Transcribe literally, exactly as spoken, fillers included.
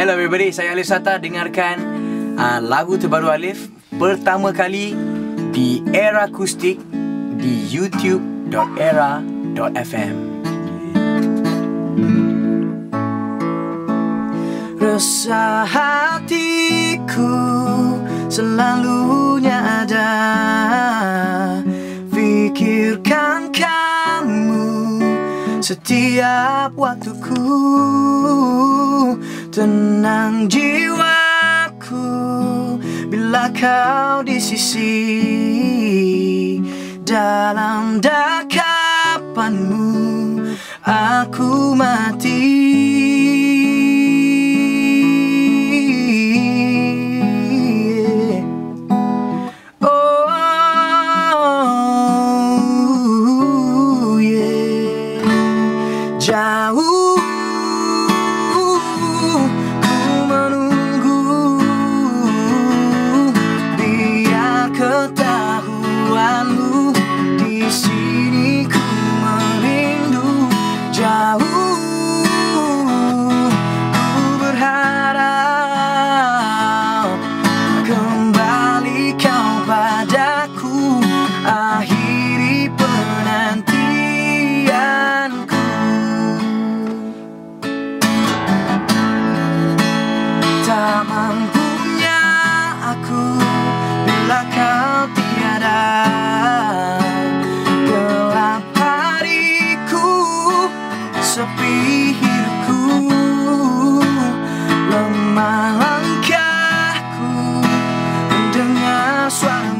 Hello everybody, saya Alif Satar. Dengarkan uh, lagu terbaru Alif pertama kali di Era Acoustic di youtube dot era dot f m. Resah hatiku selalunya ada, fikirkan kamu setiap waktuku. Tenang jiwaku bila kau di sisi, dalam dekapanmu aku mati. Oh yeah, jauh mampunya aku bila kau tiada, gelap hariku, sepi hidupku, lemah langkahku mendengar suara.